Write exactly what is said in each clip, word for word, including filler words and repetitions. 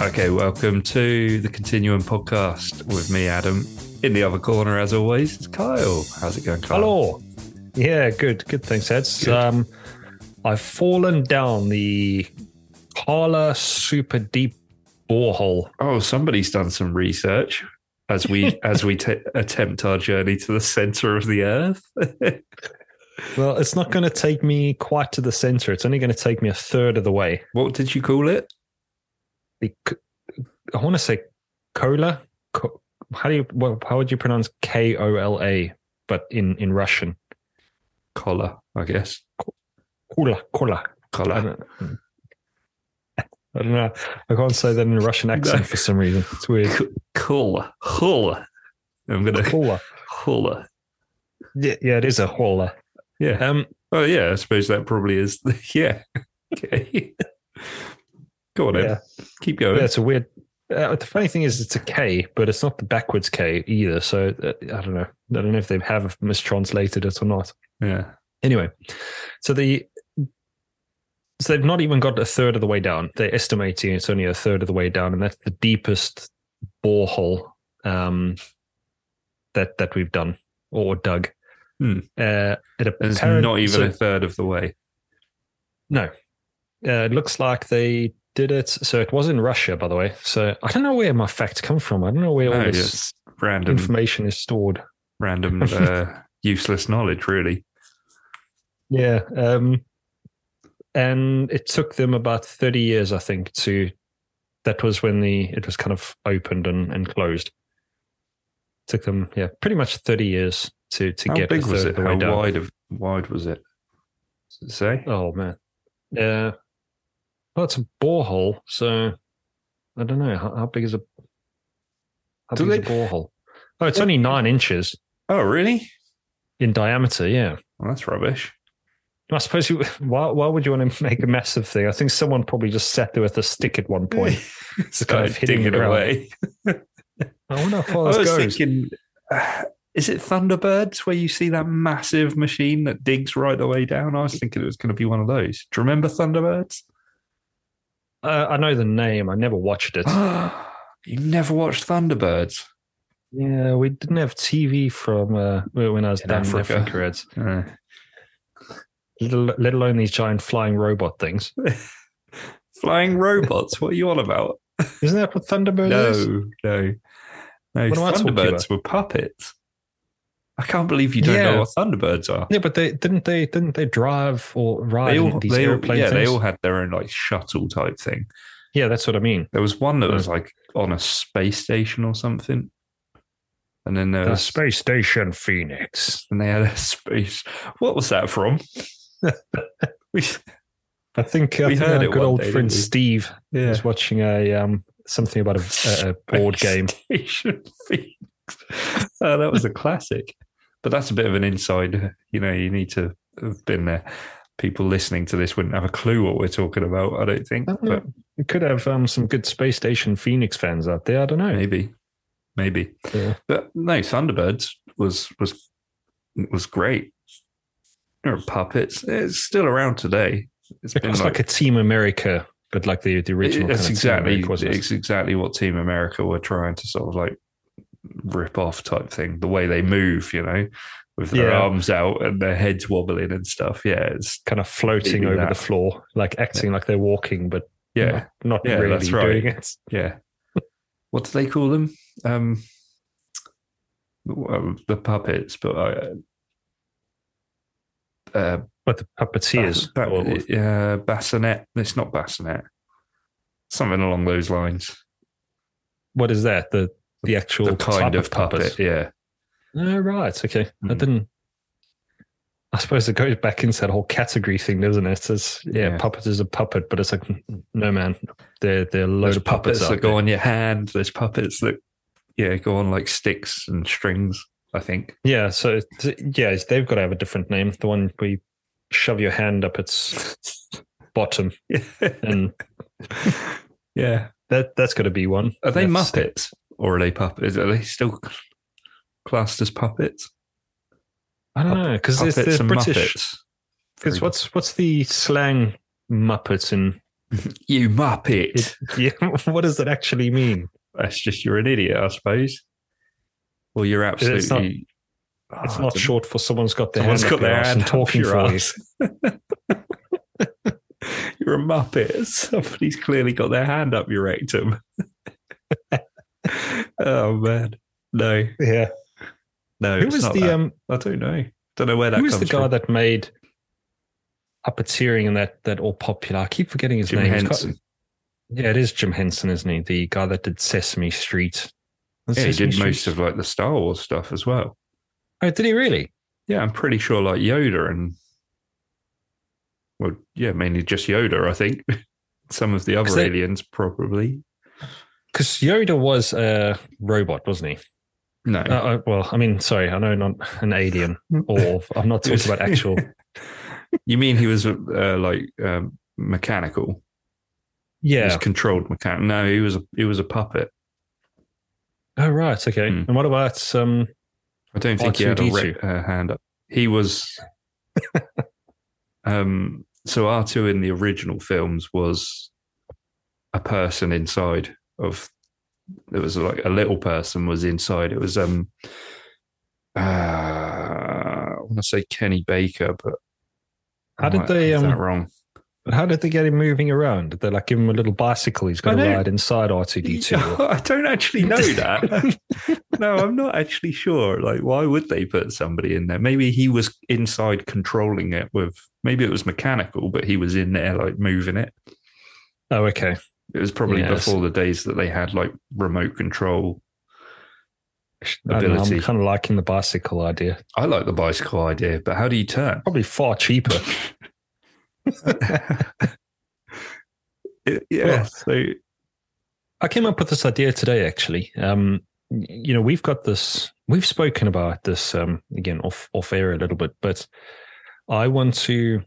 Okay, welcome to the Continuum podcast with me, Adam. In the other corner, as always, it's Kyle. How's it going, Kyle? Hello. Yeah, good. Good, thanks, Eds. Um, I've fallen down the Kola super deep borehole. Oh, somebody's done some research as we as we t- attempt our journey to the center of the earth. Well, it's not going to take me quite to the center. It's only going to take me a third of the way. What did you call it? The, I want to say Kola. How do you? How would you pronounce K O L A? But in, in Russian, Kola, I guess. Kola, Kola, Kola. I don't, I don't know. I can't say that in a Russian accent no. for some reason. It's weird. Kola, Kola. I'm gonna Kola, Kola. Yeah, yeah, it is a Kola. Yeah. Um. Oh, yeah. I suppose that probably is. Yeah. Okay. Go on, yeah. Keep going. Yeah, it's a weird. Uh, the funny thing is, it's a K, but it's not the backwards K either. So uh, I don't know. I don't know if they have mistranslated it or not. Yeah. Anyway, so the so they've not even got a third of the way down. They're estimating it's only a third of the way down, and that's the deepest borehole um, that that we've done or dug. Hmm. Uh, it it's not even so, a third of the way. No, uh, it looks like they did it. So it was in Russia, by the way. So I don't know where my facts come from. I don't know where no, all this random information is stored. Random, uh, useless knowledge, really. Yeah, um, and it took them about thirty years, I think. To that was when the it was kind of opened and, and closed. It took them, yeah, pretty much thirty years. To, to How get big was it? How wide of, wide was it? Does it say? Oh, man. Uh, well, it's a borehole, so I don't know. How, how big is a, how big they... is a borehole? Oh, it's yeah. only nine inches. Oh, really? In diameter, yeah. Well, that's rubbish. I suppose, you, why, why would you want to make a massive thing? I think someone probably just sat there with a stick at one point. It's kind of hitting it away. I wonder how far I this goes. I was thinking... Uh, Is it Thunderbirds where you see that massive machine that digs right the way down? I was thinking it was going to be one of those. Do you remember Thunderbirds? Uh, I know the name. I never watched it. You never watched Thunderbirds? Yeah, we didn't have T V from uh, when I was in down Africa. in Africa. Yeah. Let, let alone these giant flying robot things. Flying robots? What are you on about? Isn't that what Thunderbirds no, is? No, no. No, Thunderbirds were puppets. I can't believe you don't yeah. know what Thunderbirds are. Yeah, but they didn't they didn't they drive or ride they all, these they airplane all, yeah, things? They all had their own like shuttle type thing. Yeah, that's what I mean. There was one that was like on a space station or something, and then there the was space station Phoenix, and they had a space. What was that from? we, I think I we think heard our it good old day, friend Steve yeah. was watching a um something about a, a board game. Station Phoenix. Oh, that was a classic. But that's a bit of an inside, you know, you need to have been there. People listening to this wouldn't have a clue what we're talking about, I don't think. I don't but we could have um, some good Space Station Phoenix fans out there. I don't know. Maybe. Maybe. Yeah. But no, Thunderbirds was was was great. There are puppets. It's still around today. It's it been was like, like a Team America, but like the, the original it, that's kind of exactly, Team America, it's exactly what Team America were trying to sort of like rip off type thing, the way they move, you know, with their yeah. arms out and their heads wobbling and stuff. Yeah, it's kind of floating over that. the floor, like acting yeah. like they're walking, but yeah, not, not yeah, really that's right. doing it. Yeah. What do they call them? Um, well, the puppets, but uh, uh, but the puppeteers, ba- ba- uh, bassinet. It's not bassinet. Something along those lines. What is that? The The actual the kind of, of puppet, puppet, yeah. Oh, right, okay. Mm. I didn't. I suppose it goes back into that whole category thing, doesn't it? It's yeah, yeah. puppet is a puppet, but it's like no man. They're they're a load There's of puppets, puppets that go there. on your hand. There's puppets that yeah go on like sticks and strings. I think yeah. So yeah, they've got to have a different name. The one where you shove your hand up its bottom and yeah, that that's got to be one. Are they that's, Muppets? Or are they puppets? Are they still classed as puppets? I don't know, because they're British. Because what's what's the slang Muppets in You muppet. Yeah, what does that actually mean? That's just you're an idiot, I suppose. Well, you're absolutely... It's not, oh, it's not short for someone's got their someone's hand got their hand talking for us. You're a muppet. Somebody's clearly got their hand up your rectum. Oh, man. No. Yeah. No, who it's was not the, that. Um, I don't know. Don't know where that who comes from. Who was the guy from. that made... Puppeteering and that that all popular. I keep forgetting his Jim name. Henson. Quite, yeah, it is Jim Henson, isn't he? The guy that did Sesame Street. Yeah, Sesame he did Street? most of like the Star Wars stuff as well. Oh, did he really? Yeah, I'm pretty sure like Yoda and well, yeah, mainly just Yoda, I think. Some of the other they, aliens probably. Because Yoda was a robot, wasn't he? No. Uh, I, well, I mean, sorry, I know not an alien, or I'm not talking about actual. You mean he was uh, like um, mechanical? Yeah, he was controlled mechanical. No, he was a, he was a puppet. Oh right, okay. Mm. And what about um? I don't think R two D two. He had a rip, uh, hand up. He was um. So R two in the original films was a person inside of. It was like a little person was inside. It was um. Uh, I want to say Kenny Baker, but. How did they? Um, is that wrong? How did they get him moving around? Did they like give him a little bicycle? He's got to ride inside R two D two. I don't actually know that. No, I'm not actually sure. Like, why would they put somebody in there? Maybe he was inside controlling it with. Maybe it was mechanical, but he was in there like moving it. Oh, okay. It was probably yes. before the days that they had like remote control ability. I'm kind of liking the bicycle idea. I like the bicycle idea, but how do you turn? Probably far cheaper. it, yeah. Well, so I came up with this idea today, actually. Um, you know, we've got this, we've spoken about this, um, again, off, off air a little bit, but I want to,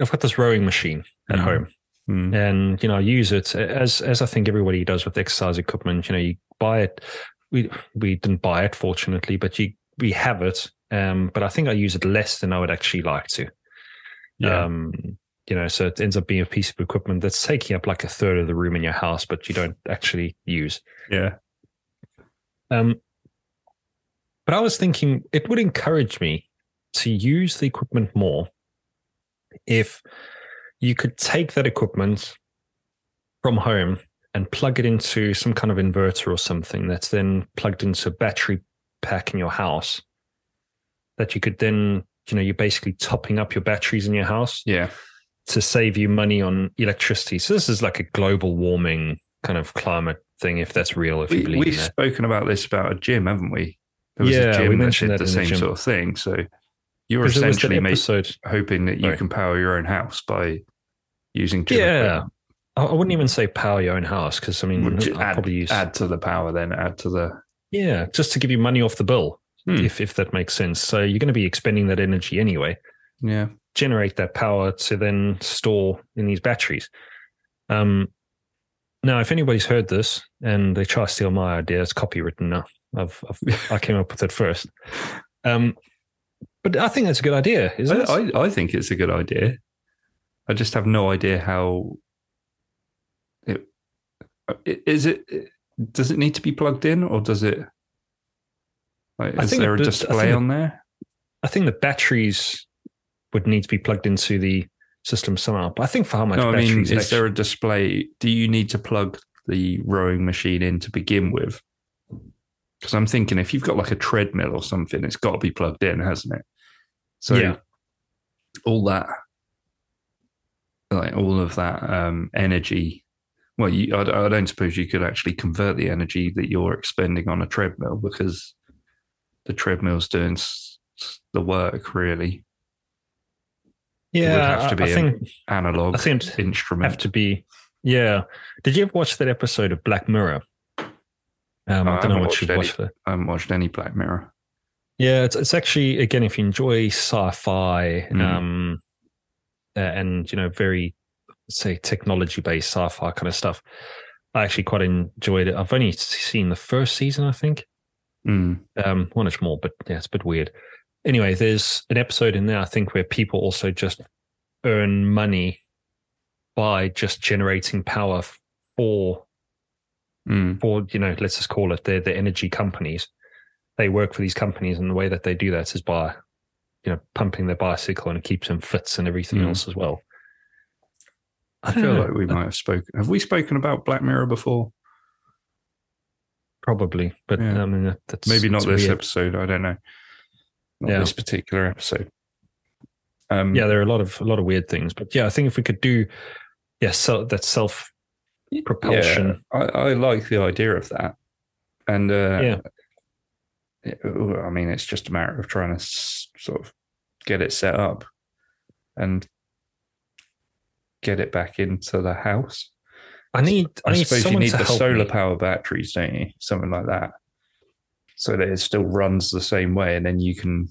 I've got this rowing machine at mm. home. Mm. And, you know, I use it as, as I think everybody does with exercise equipment. You know, you buy it. We we didn't buy it, fortunately, but you we have it. Um, but I think I use it less than I would actually like to. Yeah. Um, you know, so it ends up being a piece of equipment that's taking up like a third of the room in your house, but you don't actually use. Yeah. Um, but I was thinking it would encourage me to use the equipment more if you could take that equipment from home and plug it into some kind of inverter or something that's then plugged into a battery pack in your house that you could then, you know, you're basically topping up your batteries in your house yeah. to save you money on electricity. So this is like a global warming kind of climate thing, if that's real, if we, you believe We've in spoken about this about a gym, haven't we? There was yeah, a gym we mentioned that did that the same the sort of thing. So you're essentially made, hoping that you Sorry. can power your own house by... Using gym yeah, I wouldn't even say power your own house because I mean, I probably use add to the power, then add to the yeah, just to give you money off the bill, hmm. if if that makes sense. So you're going to be expending that energy anyway. Yeah, generate that power to then store in these batteries. Um, now if anybody's heard this and they try to steal my idea, it's copywritten now. I've, I've I came up with it first. Um, but I think that's a good idea, isn't I, it? I, I think it's a good idea. I just have no idea how it is. It does it need to be plugged in, or does it? Like, is there a the, display on the, there? I think the batteries would need to be plugged into the system somehow. But I think for how much no, batteries, I mean, is actually, there a display? Do you need to plug the rowing machine in to begin with? Because I'm thinking if you've got like a treadmill or something, it's got to be plugged in, hasn't it? So yeah. all that. Like all of that um, energy. Well, you, I, I don't suppose you could actually convert the energy that you're expending on a treadmill because the treadmill's doing s- the work, really. Yeah, it would have to be I an think, analog I think instrument. Have to be. Yeah. Did you ever watch that episode of Black Mirror? Um, oh, I don't I know what you've watched. Watch I haven't watched any Black Mirror. Yeah, it's it's actually again, if you enjoy sci-fi. Mm. Um, Uh, and, you know, very, say, technology-based sci-fi kind of stuff. I actually quite enjoyed it. I've only seen the first season, I think. Mm. Um, one or more, but yeah, it's a bit weird. Anyway, there's an episode in there, I think, where people also just earn money by just generating power for, mm. for you know, let's just call it the the energy companies. They work for these companies, and the way that they do that is by, you know, pumping their bicycle, and it keeps them fit and everything mm. else as well. I, I feel know. like we might have spoken. Have we spoken about Black Mirror before? Probably, but yeah. I mean, that, that's maybe not that's this weird. episode. I don't know. Not yeah. this particular episode. Um, yeah, there are a lot of a lot of weird things, but yeah, I think if we could do, yeah, so that self propulsion. Yeah, I, I like the idea of that, and uh, yeah. I mean, it's just a matter of trying to sort of get it set up and get it back into the house. I need. I, I need suppose you need the solar me. power batteries, don't you? Something like that, so that it still runs the same way, and then you can.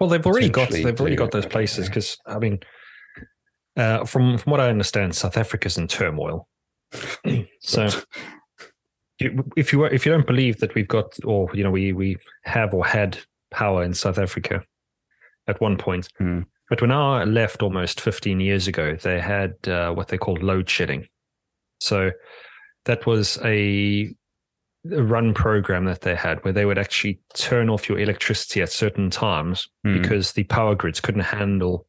Well, they've already got. They've already got those places because I mean, uh, from from what I understand, South Africa's in turmoil. So. If you if you don't believe that we've got, or you know, we we have or had power in South Africa at one point, mm. but when I left almost fifteen years ago, they had uh, what they called load shedding. So that was a, a run program that they had where they would actually turn off your electricity at certain times mm. because the power grids couldn't handle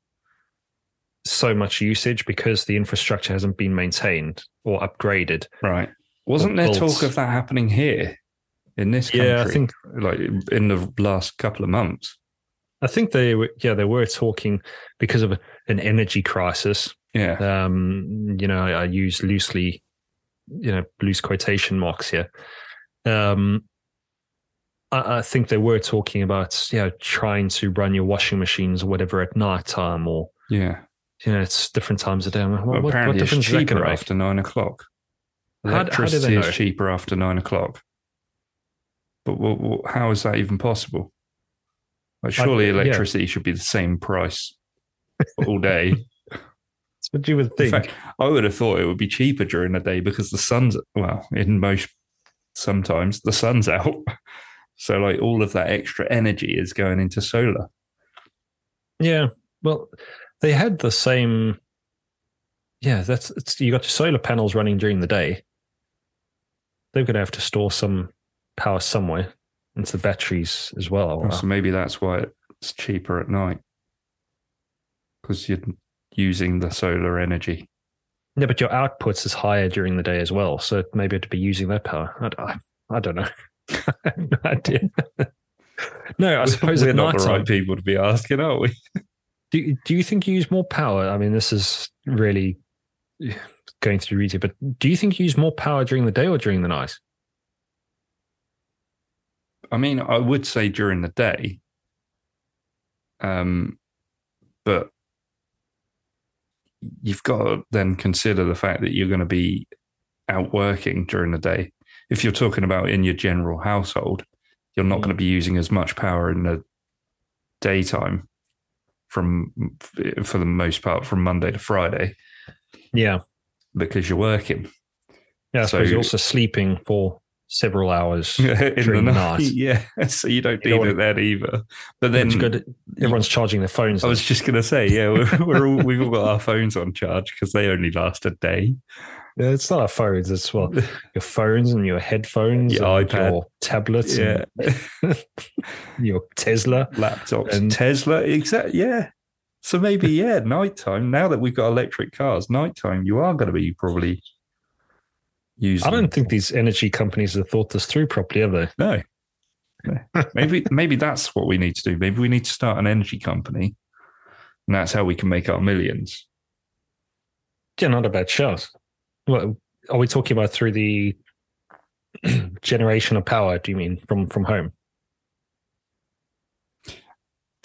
so much usage because the infrastructure hasn't been maintained or upgraded. Right. Wasn't there talk of that happening here in this country? Yeah, I think like in the last couple of months. I think they were, yeah, they were talking because of an energy crisis. Yeah. Um, you know, I use loosely, you know, loose quotation marks here. Um, I, I think they were talking about, you know, trying to run your washing machines or whatever at nighttime or, yeah, you know, it's different times of day. What, well, apparently what difference it's cheaper is that after nine o'clock. Electricity how, how do they is cheaper after nine o'clock. But well, well, how is that even possible? Like, surely I, electricity yeah. should be the same price all day. That's what you would think. In fact, I would have thought it would be cheaper during the day because the sun's, well, in most, sometimes the sun's out. So like all of that extra energy is going into solar. Yeah. Well, they had the same... Yeah, that's it's, you got your solar panels running during the day. They're going to have to store some power somewhere into the batteries as well. Oh, so maybe that's why it's cheaper at night because you're using the solar energy. Yeah, but your outputs is higher during the day as well. So maybe it'd be using that power. I, I, I don't know. I have no idea. No, I suppose we're not the right people to be asking, are we? do Do you think you use more power? I mean, this is really. Going through retail, but do you think you use more power during the day or during the night? I mean, I would say during the day, um, but you've got to then consider the fact that you're going to be out working during the day. If you're talking about in your general household, you're not mm. going to be using as much power in the daytime from, for the most part, from Monday to Friday. Yeah. Because you're working. Yeah, I so suppose you're also sleeping for several hours in during the night. night. Yeah, so you don't you need don't it then either. But then to, everyone's charging their phones. I was just going to say, yeah, we're, we're all, we've all got our phones on charge because they only last a day. Yeah, it's not our phones. It's well, your phones and your headphones, your and iPad, your tablets, yeah. and your Tesla. Laptops and Tesla, exactly, yeah. So maybe, yeah, nighttime, now that we've got electric cars, nighttime, you are going to be probably using... I don't think these energy companies have thought this through properly, have they? No. no. Maybe maybe that's what we need to do. Maybe we need to start an energy company, and that's how we can make our millions. Yeah, not a bad shout. Well, are we talking about through the generation of power, do you mean, from, from home?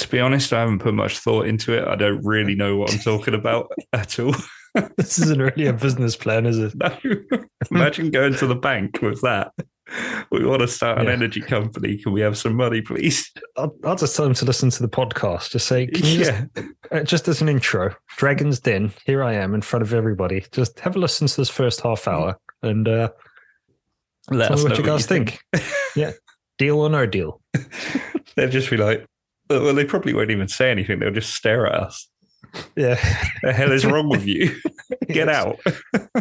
To be honest, I haven't put much thought into it. I don't really know what I'm talking about at all. This isn't really a business plan, is it? No. Imagine going to the bank with that. We want to start an yeah. energy company. Can we have some money, please? I'll, I'll just tell them to listen to the podcast. Just say, can you yeah. just, uh, just as an intro, Dragon's Den, here I am in front of everybody. Just have a listen to this first half hour and uh, let tell us me what you guys think. think. Yeah, deal or no deal. They'll just be like, well, they probably won't even say anything. They'll just stare at us. Yeah. The hell is wrong with you? Get out.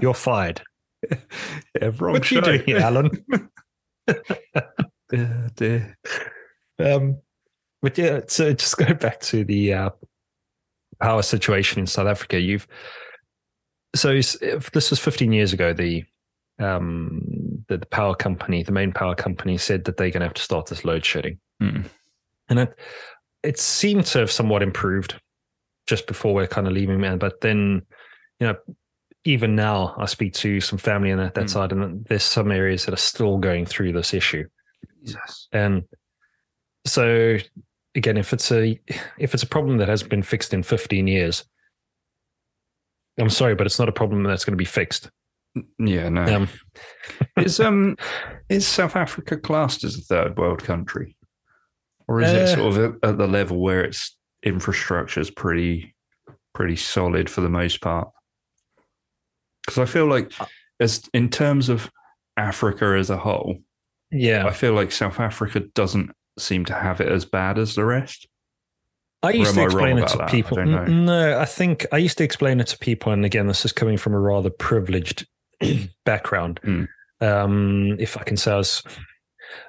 You're fired. Yeah, wrong what are you doing here, Alan? Oh, dear. Um, but yeah, so just go back to the uh, power situation in South Africa. You've so if this was fifteen years ago. The um, the, the power company, the main power company, said that they're going to have to start this load shedding, mm. and it it seemed to have somewhat improved just before we're kind of leaving, man. But then, you know, even now I speak to some family on that, that mm. side, and there's some areas that are still going through this issue. Yes. And so again, if it's a if it's a problem that hasn't been fixed in fifteen years, I'm sorry, but it's not a problem that's going to be fixed. Yeah, no. Um, is um is South Africa classed as a third world country, or is uh, it sort of at the level where its infrastructure is pretty pretty solid for the most part? Because I feel like, as in terms of Africa as a whole, yeah, I feel like South Africa doesn't seem to have it as bad as the rest. I used to explain it to that? people. I no, I think I used to explain it to people, and again, this is coming from a rather privileged background. Mm. Um, if I can say, I was,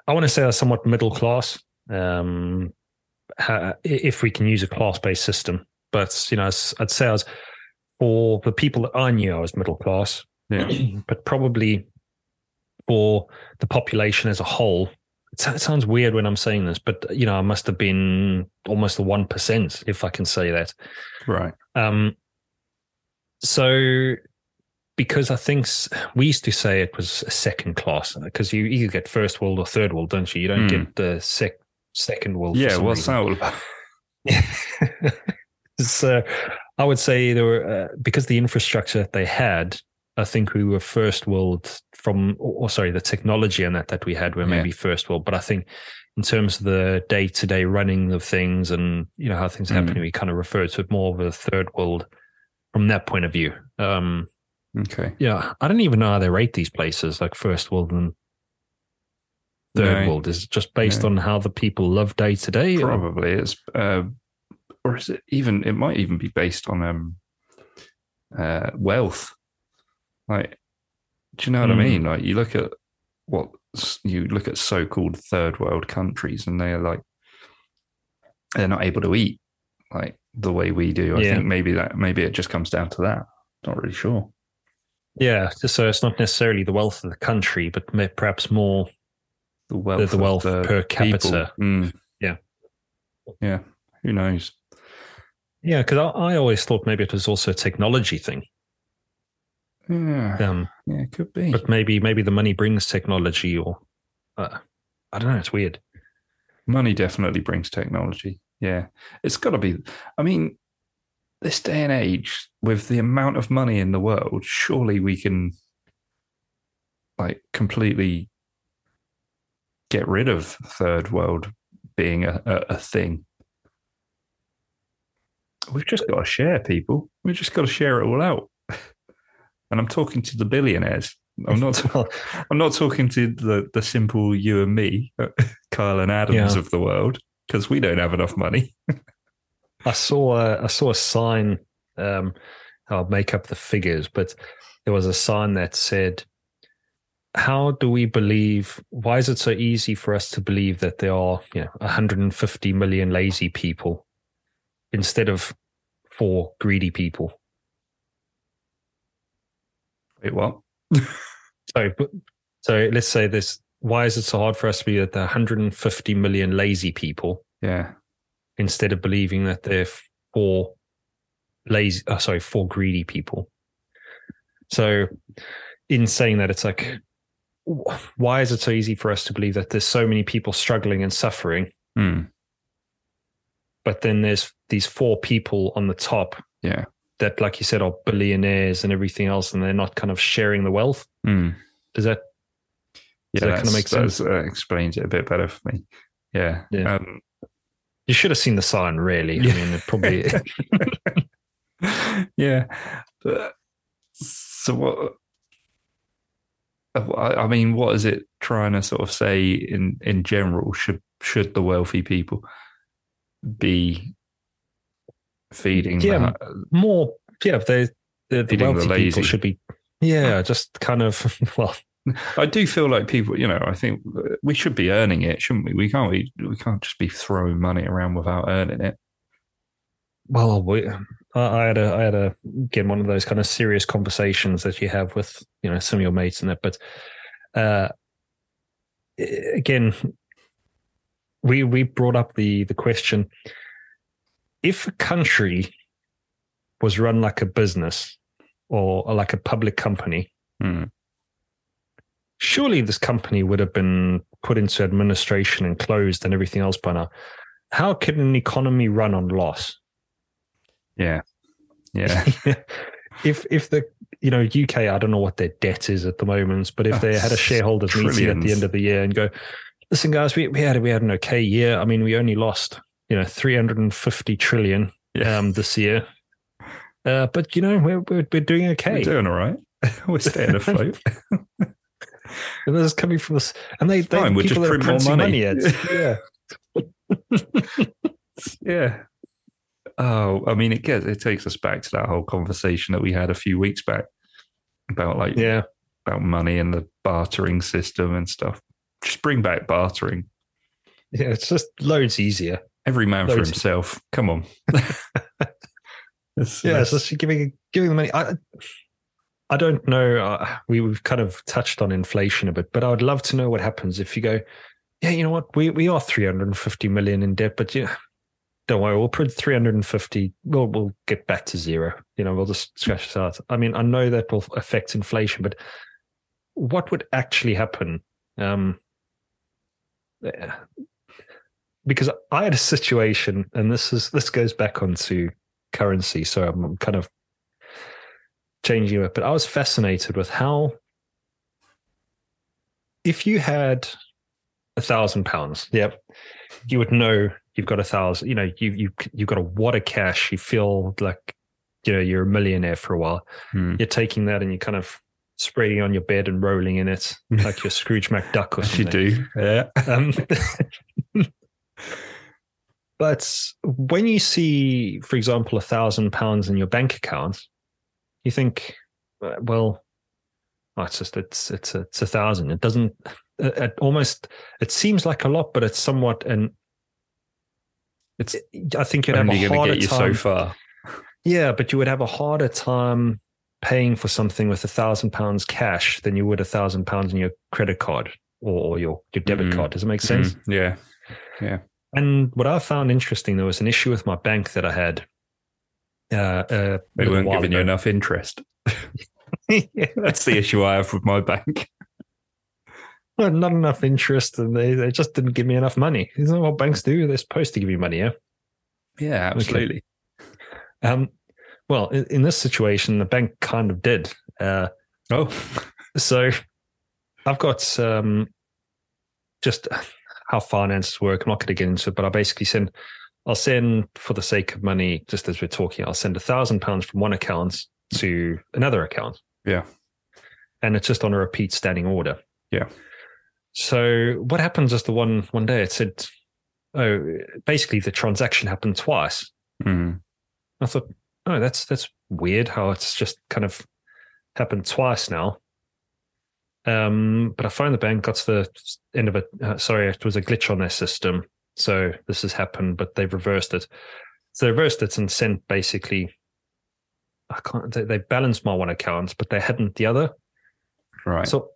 I want to say I was somewhat middle class, um, ha, if we can use a class-based system. But you know, I'd say I was, for the people that I knew, I was middle class. Yeah, but probably for the population as a whole. It sounds weird when I'm saying this, but, you know, I must have been almost the one percent, if I can say that. Right. Um, so because I think we used to say it was a second class, because you either get first world or third world, don't you? You don't mm. get the sec- second world. Yeah, what's that all about? So I would say there were, uh, because the infrastructure that they had, I think we were first world from, or sorry, the technology and that that we had were maybe yeah. first world. But I think in terms of the day-to-day running of things and, you know, how things happen, mm. we kind of refer to it more of a third world from that point of view. Um, okay. Yeah. I don't even know how they rate these places, like first world and third no. world. Is it just based no. on how the people live day-to-day? Probably. Or? It's, uh, or is it even, it might even be based on um, uh, wealth. Like, do you know what mm. I mean? Like, you look at what you look at so-called third world countries, and they're like they're not able to eat like the way we do. I yeah. think maybe that maybe it just comes down to that. Not really sure. Yeah, so it's not necessarily the wealth of the country, but perhaps more the wealth, the, the wealth of the per capita. Mm. Yeah, yeah. Who knows? Yeah, because I, I always thought maybe it was also a technology thing. Yeah, um, yeah, it could be. But maybe maybe the money brings technology, or uh, I don't know, it's weird. Money definitely brings technology, yeah. It's got to be, I mean, this day and age, with the amount of money in the world, surely we can, like, completely get rid of third world being a, a, a thing. We've just got to share, people. We've just got to share it all out. And I'm talking to the billionaires. I'm not. I'm not talking to the, the simple you and me, Kyle and Adams yeah. of the world, because we don't have enough money. I saw. A, I saw a sign. Um, I'll make up the figures, but there was a sign that said, "How do we believe? Why is it so easy for us to believe that there are, you know, one hundred fifty million lazy people instead of four greedy people?" Wait, what? so, so let's say this. Why is it so hard for us to be that there are one hundred fifty million lazy people? Yeah. Instead of believing that there are four lazy, oh, sorry, four greedy people. So, in saying that, it's like, why is it so easy for us to believe that there's so many people struggling and suffering? Mm. But then there's these four people on the top. Yeah. That, like you said, are billionaires and everything else, and they're not kind of sharing the wealth. Mm. Does that, yeah, does that kind of make sense? That uh, explains it a bit better for me. Yeah. yeah. Um, you should have seen the sign, really. Yeah. I mean, it probably... yeah. But, so what... I mean, what is it trying to sort of say in, in general? Should, should the wealthy people be... feeding yeah, that. More, yeah, they, the, the wealthy the people should be, yeah, just kind of, well. I do feel like people, you know, I think we should be earning it, shouldn't we? We can't, we, we can't just be throwing money around without earning it. Well, we, I had a, I had a, again, one of those kind of serious conversations that you have with, you know, some of your mates and that, but uh, again, we we brought up the the question, if a country was run like a business or like a public company, mm. surely this company would have been put into administration and closed and everything else by now. How can an economy run on loss? Yeah, yeah. if if the you know U K, I don't know what their debt is at the moment, but if they had a shareholders meeting at the end of the year and go, listen, guys, we, we had we had an okay year. I mean, we only lost you know three hundred fifty trillion yeah. um, this year, uh, but you know we're, we're we're doing okay. We're doing all right. We're staying afloat. And this is coming from us, and they, they people just print more money. money yeah, yeah. Oh, I mean, it gets it takes us back to that whole conversation that we had a few weeks back about like yeah about money and the bartering system and stuff. Just bring back bartering. Yeah, it's just loads easier. Every man loads for himself. Easier. Come on. it's, yeah, it's just giving giving the money. I, I don't know. Uh, we, we've kind of touched on inflation a bit, but I would love to know what happens if you go, yeah, you know what? We we are three hundred fifty million in debt, but yeah, don't worry. We'll print three hundred fifty. We'll, we'll get back to zero. You know, we'll just scratch it out. I mean, I know that will affect inflation, but what would actually happen? Um, because I had a situation, and this is this goes back onto currency. So I'm kind of changing it, but I was fascinated with how if you had a thousand pounds, yep, you would know you've got a thousand. You know, you you you've got a wad of cash. You feel like you know you're a millionaire for a while. Hmm. You're taking that and you kind of spreading on your bed and rolling in it like you're Scrooge McDuck or something. You do, yeah. Um, but when you see, for example, a thousand pounds in your bank account, you think, well, oh, it's just it's it's a, it's a thousand. It doesn't it, it almost it seems like a lot, but it's somewhat and it's. I think you'd have a harder get you time. So far, yeah, but you would have a harder time paying for something with a thousand pounds cash than you would a thousand pounds in your credit card or your, your debit mm. card. Does it make sense? Mm. Yeah. Yeah. And what I found interesting, there was an issue with my bank that I had. Uh, uh, they weren't giving ago. you enough interest. yeah. That's the issue I have with my bank. Well, not enough interest, and they, they just didn't give me enough money. Isn't that what banks do? They're supposed to give you money, yeah? Yeah, absolutely. Okay. Um. Well, in this situation, the bank kind of did. Uh, oh, so I've got um, just how finances work. I'm not going to get into it, but I basically send, I'll send for the sake of money, just as we're talking, I'll send a thousand pounds from one account to another account. Yeah. And it's just on a repeat standing order. Yeah. So what happens is the one, one day it said, oh, basically the transaction happened twice. Mm. I thought, oh, that's that's weird how it's just kind of happened twice now. Um, but I phoned the bank, got to the end of it. Uh, sorry, it was a glitch on their system. So this has happened, but they've reversed it. So they reversed it and sent basically, I can't, they, they balanced my one account, but they hadn't the other. Right. So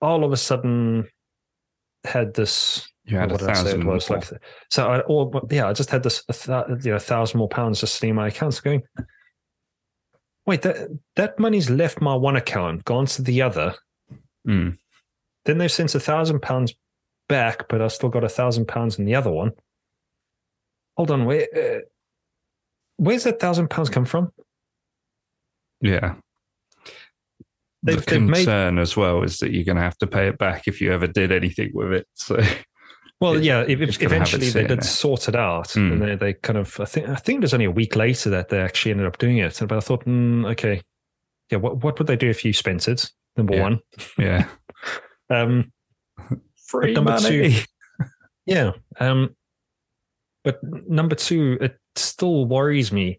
all of a sudden had this. You had a thousand more. Like, so I, or yeah, I just had this, you know, a thousand more pounds just sitting in my accounts. Going, wait, that that money's left my one account, gone to the other. Mm. Then they've sent a thousand pounds back, but I still got a thousand pounds in the other one. Hold on, where, uh, where's that thousand pounds come from? Yeah, they've, the concern they've made, as well is that you're going to have to pay it back if you ever did anything with it. So. Well, it, yeah. If, if eventually they did there. sort it out, mm. and they, they kind of, I think, I think it was only a week later that they actually ended up doing it. But I thought, mm, okay, yeah. What what would they do if you spent it? Number yeah. one, yeah. um, free number money. Two, yeah. Um, but number two, it still worries me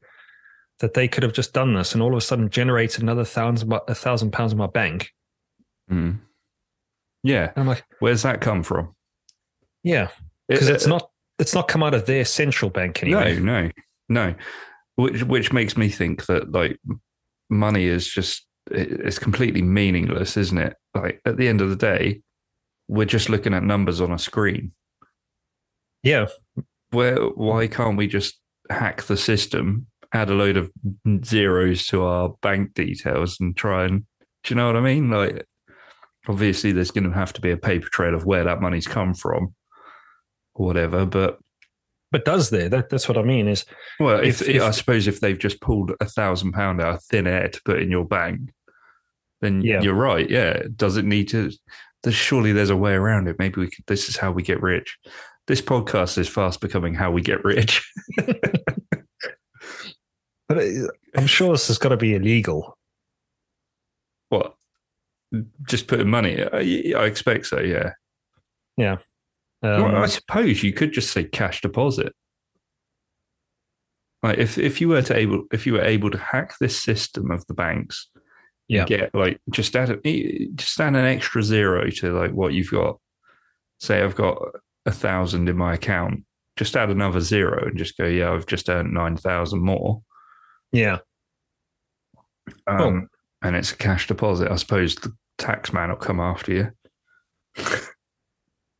that they could have just done this and all of a sudden generated another thousand, a thousand pounds in my bank. Mm. Yeah. And I'm like, where's that come from? Yeah. Because it, it's not, it's not come out of their central bank anyway. No, no, no. Which, which makes me think that like money is just, it's completely meaningless, isn't it? Like at the end of the day, we're just looking at numbers on a screen. Yeah. Where, why can't we just hack the system, add a load of zeros to our bank details and try and, do you know what I mean? Like, obviously there's going to have to be a paper trail of where that money's come from or whatever, but. But does there? That, that's what I mean is. Well, if, if, if I suppose if they've just pulled a thousand pound out of thin air to put in your bank, then yeah. You're right. Yeah. Does it need to? There's, surely there's a way around it. Maybe we could, this is how we get rich. This podcast is fast becoming how we get rich. But it, I'm sure this has got to be illegal. What? Just putting money? I, I expect so, yeah. Yeah. Um, well, I suppose you could just say cash deposit. Like if, if you were to able if you were able to hack this system of the banks, yeah, get like just add a, just add an extra zero to like what you've got. Say I've got a thousand in my account, just add another zero and just go, yeah, I've just earned nine thousand more. Yeah. Um, cool. And it's a cash deposit. I suppose the tax man will come after you.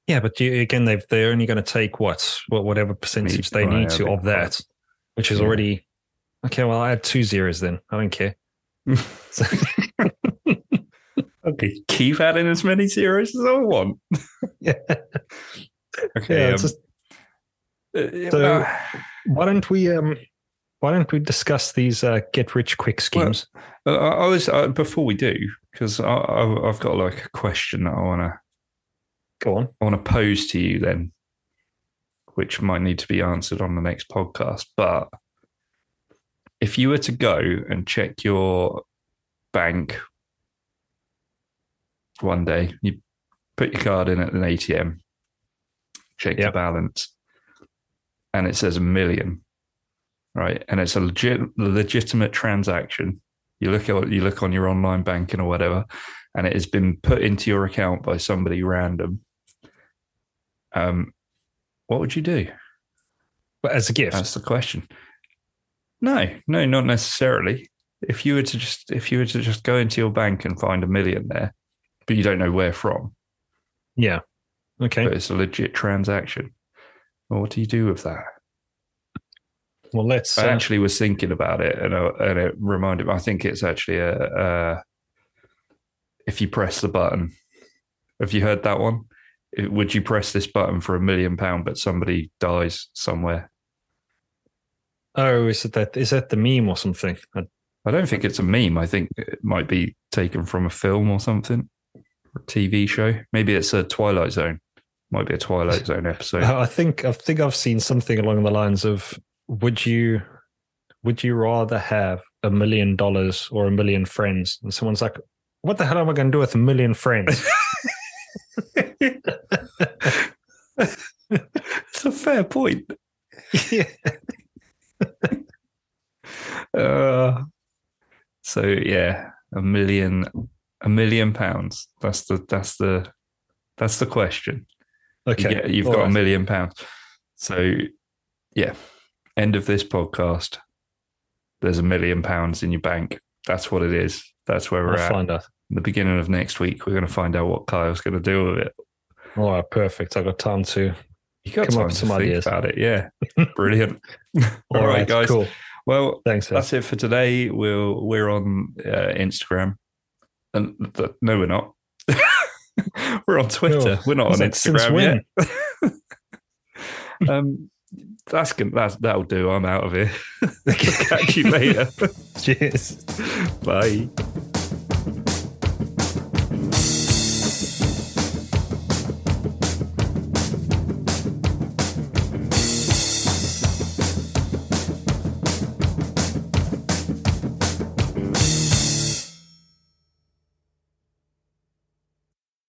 Yeah, but you, again, they've, they're only going to take what, what whatever percentage they need to of that, which is already, okay, well, I had two zeros then. I don't care. Okay, keep adding as many zeros as I want. Yeah. Okay. Yeah, um, just, uh, so uh, why don't we um, why don't we discuss these uh, get rich quick schemes? Well, I, I was uh, before we do, because I've got like a question that I want to go on. I want to pose to you then, which might need to be answered on the next podcast. But if you were to go and check your bank one day, you put your card in at an A T M. Check yep. the balance, and it says a million, right? And it's a legit, legitimate transaction. You look at, you look on your online banking or whatever, and it has been put into your account by somebody random. Um, what would you do? But as a gift, that's the question. No, no, not necessarily. If you were to just, if you were to just go into your bank and find a million there, but you don't know where from, yeah. Okay. But it's a legit transaction. Well, what do you do with that? Well, let's. I uh, actually was thinking about it, and, I, and it reminded me. I think it's actually a, a. If you press the button, have you heard that one? It, would you press this button for a million pound, but somebody dies somewhere? Oh, is it that? Is that the meme or something? I, I don't think it's a meme. I think it might be taken from a film or something, or a T V show. Maybe it's a Twilight Zone. Might be a Twilight Zone episode. I think I think I've seen something along the lines of would you would you rather have a million dollars or a million friends? And someone's like, what the hell am I going to do with a million friends? It's a fair point. Yeah. uh, so yeah, a million a million pounds. That's the that's the that's the question. Okay, you get, you've got right. a million pounds. So, yeah, end of this podcast. There's a million pounds in your bank. That's what it is. That's where we're I'll at. Find out. The beginning of next week, we're going to find out what Kyle's going to do with it. All right, perfect. I've got time to you got come time up with some ideas about it. Yeah, brilliant. All, All right, right, guys. Cool. Well, thanks. That's Ed. It for today. We'll we're on uh, Instagram, and the, no, we're not. We're on Twitter. We're not on like, Instagram yet. um, that's, that's that'll do. I'm out of here. Catch you later. Cheers. Bye.